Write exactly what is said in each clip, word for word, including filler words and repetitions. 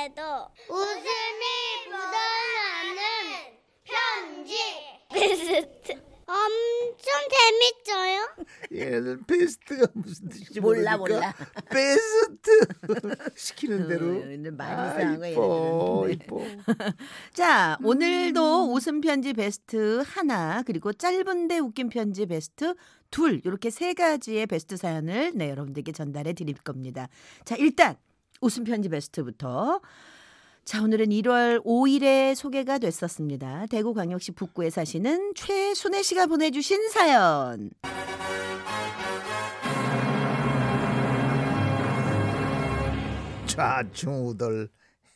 때도 웃음이 묻어나는 편지 베스트. 엄청 재밌어요? 얘네들 베스트가 무슨 뜻인지 몰라 모르니까. 몰라 베스트 시키는 대로 어, 많이 아, 이뻐 거야, 이뻐. 자, 오늘도 웃음 편지 베스트 하나 그리고 짧은데 웃긴 편지 베스트 둘 이렇게 세 가지의 베스트 사연을 네 여러분들에게 전달해 드릴 겁니다. 자, 일단 웃음 편지 베스트부터. 자, 오늘은 일월 오일에 소개가 됐었습니다. 대구광역시 북구에 사시는 최순애 씨가 보내주신 사연. 좌충우돌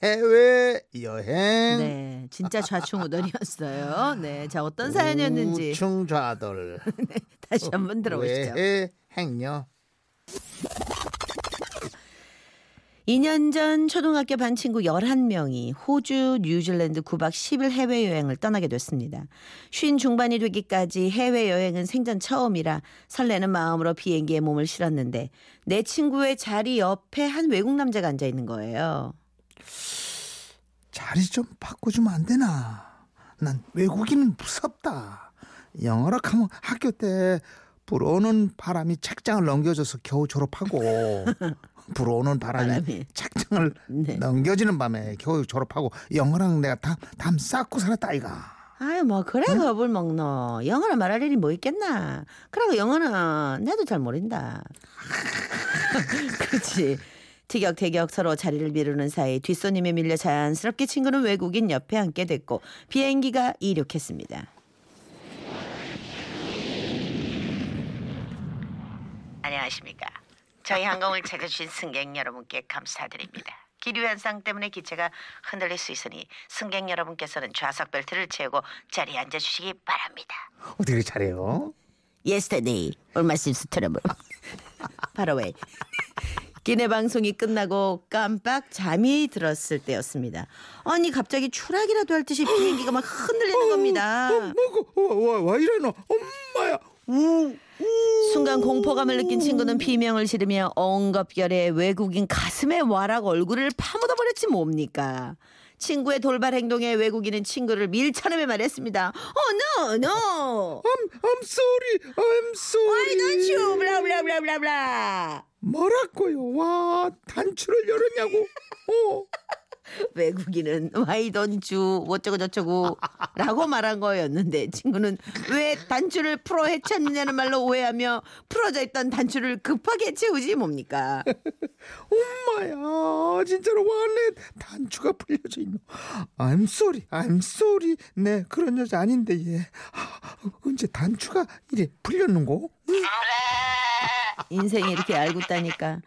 해외여행. 네, 진짜 좌충우돌이었어요. 네, 자, 어떤 사연이었는지. 우충좌돌. 네, 다시 한번 들어보시죠. 외행요. 이 년 전 초등학교 반 친구 열한 명이 호주, 뉴질랜드 구 박 십 일 해외여행을 떠나게 됐습니다. 쉰 중반이 되기까지 해외여행은 생전 처음이라 설레는 마음으로 비행기에 몸을 실었는데 내 친구의 자리 옆에 한 외국 남자가 앉아있는 거예요. 자리 좀 바꿔주면 안 되나? 난 외국인은 무섭다. 영어로 하면 학교 때 불어오는 바람이 책장을 넘겨줘서 겨우 졸업하고 불어오는 바람이, 바람이. 책장을 네. 넘겨지는 밤에 겨우 졸업하고 영어랑 내가 담, 담 쌓고 살았다 아이가. 아유 뭐 그래 응? 겁을 먹노. 영어를 말할 일이 뭐 있겠나. 그러고 영어는 나도 잘 모른다. 그렇지. 티격태격 서로 자리를 미루는 사이 뒷손님에 밀려 자연스럽게 친구는 외국인 옆에 앉게 됐고 비행기가 이륙했습니다. 안녕하십니까. 저희 항공을 찾아주신 승객 여러분께 감사드립니다. 기류 현상 때문에 기체가 흔들릴 수 있으니 승객 여러분께서는 좌석 벨트를 채우고 자리에 앉아주시기 바랍니다. 어떻게 잘해요? Yesterday, all my seems terrible. 바로 왜? 기내 방송이 끝나고 깜빡 잠이 들었을 때였습니다. 아니 갑자기 추락이라도 할 듯이 비행기가 막 흔들리는 겁니다. 와 이래노 엄마야. 우 순간 공포감을 느낀 친구는 비명을 지르며 엉겁결에 외국인 가슴에 와락 얼굴을 파묻어버렸지 뭡니까. 친구의 돌발 행동에 외국인은 친구를 밀쳐내며 말했습니다. Oh no no I'm, I'm sorry I'm sorry Why don't you blah blah blah blah blah 뭐라고요. 와 단추를 열었냐고. 어. 외국인은 와이던주 어쩌고저쩌고 라고 말한 거였는데 친구는 왜 단추를 풀어 헤쳤느냐는 말로 오해하며 풀어져 있던 단추를 급하게 채우지 뭡니까. 엄마야 진짜로 원래 단추가 풀려져 있노. I'm sorry I'm sorry 네 그런 여자 아닌데 얘 언제 단추가 이래 풀렸는고. 인생이 이렇게 알고 있다니까.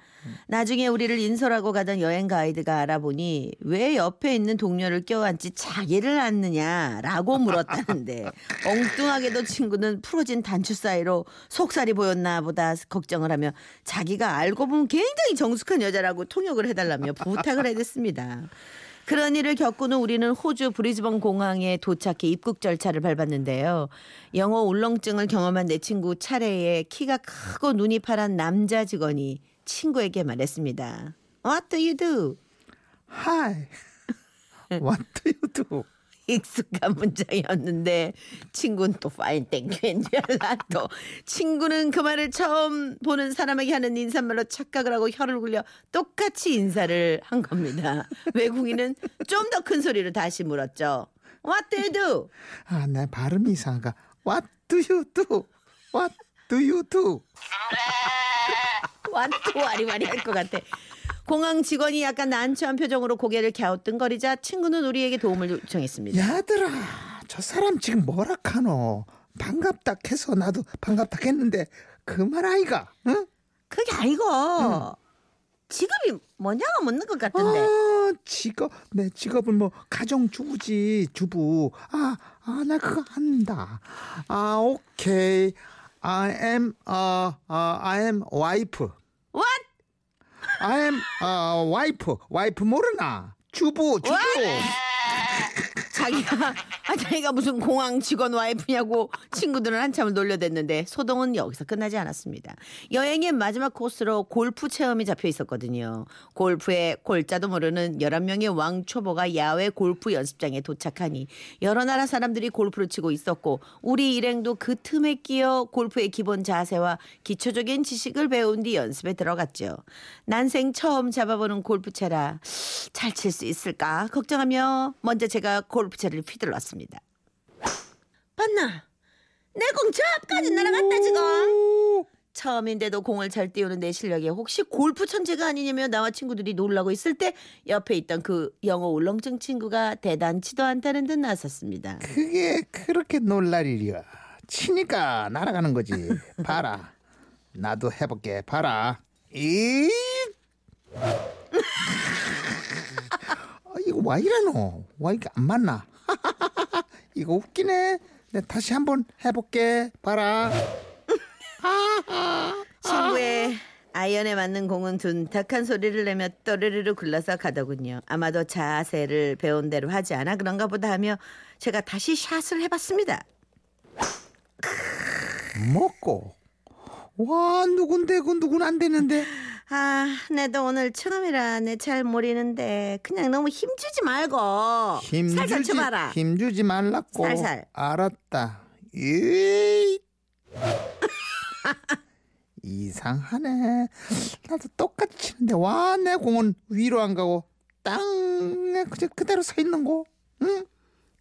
나중에 우리를 인솔하고 가던 여행 가이드가 알아보니 왜 옆에 있는 동료를 껴안지 자기를 안느냐라고 물었다는데 엉뚱하게도 친구는 풀어진 단추 사이로 속살이 보였나 보다 걱정을 하며 자기가 알고 보면 굉장히 정숙한 여자라고 통역을 해달라며 부탁을 해댔습니다. 그런 일을 겪은 후 우리는 호주 브리즈번 공항에 도착해 입국 절차를 밟았는데요. 영어 울렁증을 경험한 내 친구 차례에 키가 크고 눈이 파란 남자 직원이 친구에게 말했습니다. What do you do? Hi. What do you do? 익숙한 문장이었는데 친구는 또 fine thank you 또 친구는 그 말을 처음 보는 사람에게 하는 인사말로 착각을 하고 혀를 굴려 똑같이 인사를 한 겁니다. 외국인은 좀 더 큰 소리로 다시 물었죠. What do you do? 아, 내 발음이 이상한가. What do you do? What do you do? 완투 와리와리 할 것 같아. 공항 직원이 약간 난처한 표정으로 고개를 갸우뚱거리자 친구는 우리에게 도움을 요청했습니다. 야들아 저 사람 지금 뭐라 카노. 반갑다 해서 나도 반갑다 했는데 그 말 아이가. 응? 그게 아이고 응. 직업이 뭐냐고 묻는 것 같은데. 아, 직업 내 직업은 뭐 가정주부지 주부. 아, 아, 나 그거 안다. 아 오케이 I am uh, uh, I am wife. What? I am uh, wife. wife 모르나? 주부, 주부. 자기가 아, 자기가 무슨 공항 직원 와이프냐고 친구들은 한참을 놀려댔는데 소동은 여기서 끝나지 않았습니다. 여행의 마지막 코스로 골프 체험이 잡혀 있었거든요. 골프의 골자도 모르는 열한 명의 왕초보가 야외 골프 연습장에 도착하니 여러 나라 사람들이 골프를 치고 있었고 우리 일행도 그 틈에 끼어 골프의 기본 자세와 기초적인 지식을 배운 뒤 연습에 들어갔죠. 난생 처음 잡아보는 골프채라 잘 칠 수 있을까 걱정하며 먼저 제가 골프채를 휘둘렀습니다. 봤나? 내 공 저 앞까지 날아갔다 지금. 처음인데도 공을 잘 띄우는 내 실력에 혹시 골프 천재가 아니냐며 나와 친구들이 놀라고 있을 때 옆에 있던 그 영어 울렁증 친구가 대단치도 않다는 듯 나섰습니다. 그게 그렇게 놀랄 일이야. 치니까 날아가는 거지. 봐라. 나도 해볼게. 봐라. 이 이거 와 이래노? 와 이게 안 맞나? 이거 웃기네. 내가 다시 한번 해볼게. 봐라. 친구의 아이언에 맞는 공은 둔탁한 소리를 내며 또르르르 굴러서 가더군요. 아마도 자세를 배운 대로 하지 않아 그런가 보다 하며 제가 다시 샷을 해봤습니다. 먹고. 와 누군데 그 누군 안 되는데. 아, 나도 오늘 처음이라 내 잘 모르는데 그냥 너무 힘주지 말고 힘주지, 살살 쳐봐라. 힘주지 말라고. 살살. 알았다. 에이. 이상하네. 나도 똑같이 치는데 와 내 공은 위로 안 가고 땅에 그저 그대로 서 있는 거. 응?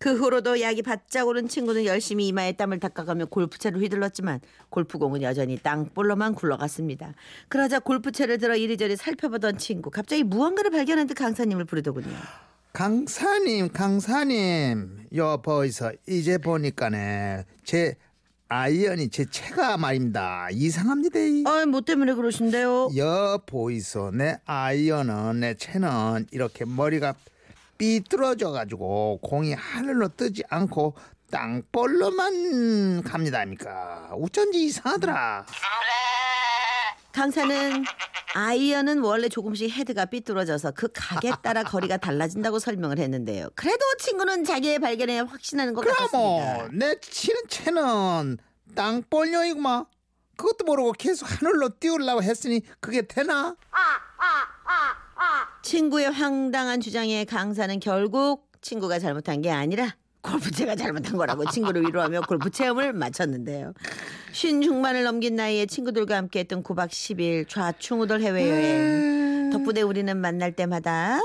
그 후로도 약이 바짝 오른 친구는 열심히 이마에 땀을 닦아가며 골프채를 휘둘렀지만 골프공은 여전히 땅볼로만 굴러갔습니다. 그러자 골프채를 들어 이리저리 살펴보던 친구 갑자기 무언가를 발견한 듯 강사님을 부르더군요. 강사님 강사님 여보이서 이제 보니까네 제 아이언이 제 채가 말입니다. 이상합니다. 아, 뭐 때문에 그러신데요? 여보이서 내 아이언은 내 채는 이렇게 머리가 삐뚤어져가지고 공이 하늘로 뜨지 않고 땅볼로만 갑니다 아닙니까? 어쩐지 이상하더라. 강사는 아이언은 원래 조금씩 헤드가 삐뚤어져서 그 각에 따라 거리가 달라진다고 설명을 했는데요. 그래도 친구는 자기의 발견에 확신하는 것 그럼 같았습니다. 그럼 내 치는 채는 땅볼형이구만. 그것도 모르고 계속 하늘로 띄우려고 했으니 그게 되나? 친구의 황당한 주장에 강사는 결국 친구가 잘못한 게 아니라 골프채가 잘못한 거라고 친구를 위로하며 골프 체험을 마쳤는데요. 쉰 중반을 넘긴 나이에 친구들과 함께했던 구박 십일 좌충우돌 해외여행. 덕분에 우리는 만날 때마다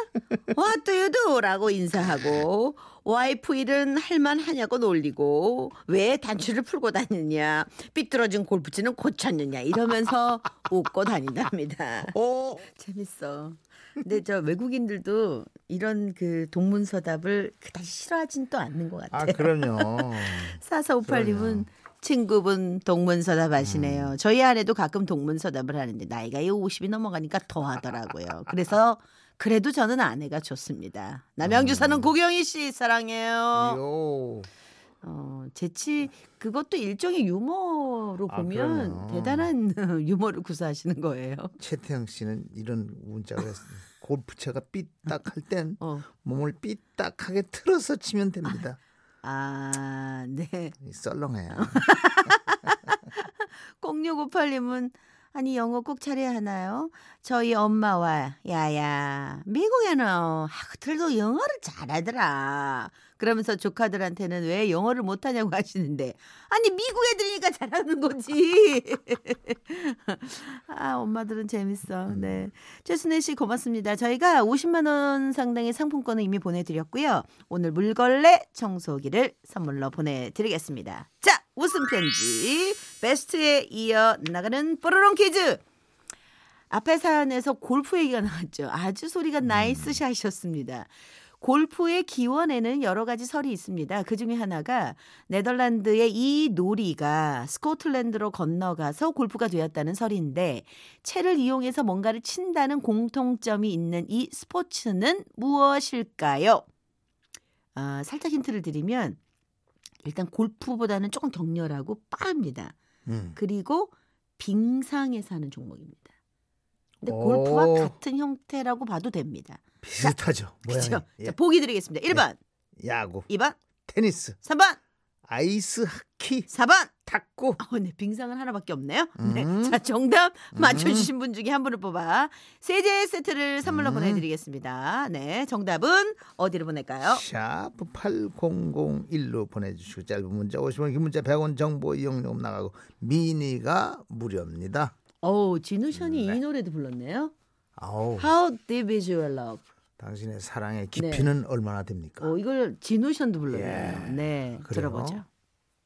What do you do? 라고 인사하고 와이프 일은 할만하냐고 놀리고 왜 단추를 풀고 다니냐 삐뚤어진 골프채는 고쳤느냐 이러면서 웃고 다닌답니다. 오. 재밌어. 근데 저 외국인들도 이런 그 동문서답을 그다지 싫어하진 또 않는 것 같아요. 아 그럼요. 사사오팔님은 친구분 동문서답 하시네요. 음. 저희 아내도 가끔 동문서답을 하는데 나이가 오십이 넘어가니까 더 하더라고요. 그래서 그래도 저는 아내가 좋습니다. 남양주 사는 음. 고경희 씨 사랑해요. 요. 어, 재치 그것도 일종의 유머로 보면 아, 대단한 유머를 구사하시는 거예요. 최태형 씨는 이런 문자가 골프채가 삐딱할 땐 어. 몸을 삐딱하게 틀어서 치면 됩니다. 아, 네. 썰렁해요. 공육오팔님은 아니 영어 꼭 잘해야 하나요? 저희 엄마와 야야 미국에는 학들도 영어를 잘하더라. 그러면서 조카들한테는 왜 영어를 못하냐고 하시는데 아니 미국 애들이니까 잘하는 거지. 아 엄마들은 재밌어. 네, 최순애 씨 고맙습니다. 저희가 오십만 원 상당의 상품권을 이미 보내드렸고요. 오늘 물걸레 청소기를 선물로 보내드리겠습니다. 자 웃음 편지 베스트에 이어 나가는 뽀로롱 퀴즈. 앞에 사연에서 골프 얘기가 나왔죠. 아주 소리가 나이스 샷이셨습니다. 골프의 기원에는 여러 가지 설이 있습니다. 그중에 하나가 네덜란드의 이 놀이가 스코틀랜드로 건너가서 골프가 되었다는 설인데 채를 이용해서 뭔가를 친다는 공통점이 있는 이 스포츠는 무엇일까요? 아, 살짝 힌트를 드리면 일단 골프보다는 조금 격렬하고 빠릅니다. 음. 그리고 빙상에서 하는 종목입니다. 근데 오. 골프와 같은 형태라고 봐도 됩니다. 비슷하죠. 자, 그렇죠. 예. 자, 보기 드리겠습니다. 일 번 예. 야구, 이 번 테니스. 삼 번. 아이스 하키. 사 번. 탁구. 어, 네, 빙상은 하나밖에 없네요. 음. 네, 자, 정답 맞춰주신 음. 분 중에 한 분을 뽑아 세제 세트를 선물로 음. 보내드리겠습니다. 네, 정답은 어디로 보낼까요? 샤프 팔공공일로 보내주시고 짧은 문자 오십 원, 긴 문자 백 원 정보 이용료 나가고 미니가 무료입니다. 오, 진우션이 네. 이 노래도 불렀네요. 아우. How deep is your love? 당신의 사랑의 깊이는 네. 얼마나 됩니까? 오, 이걸 진우션도 불렀네요. 예. 네, 그래요? 들어보죠.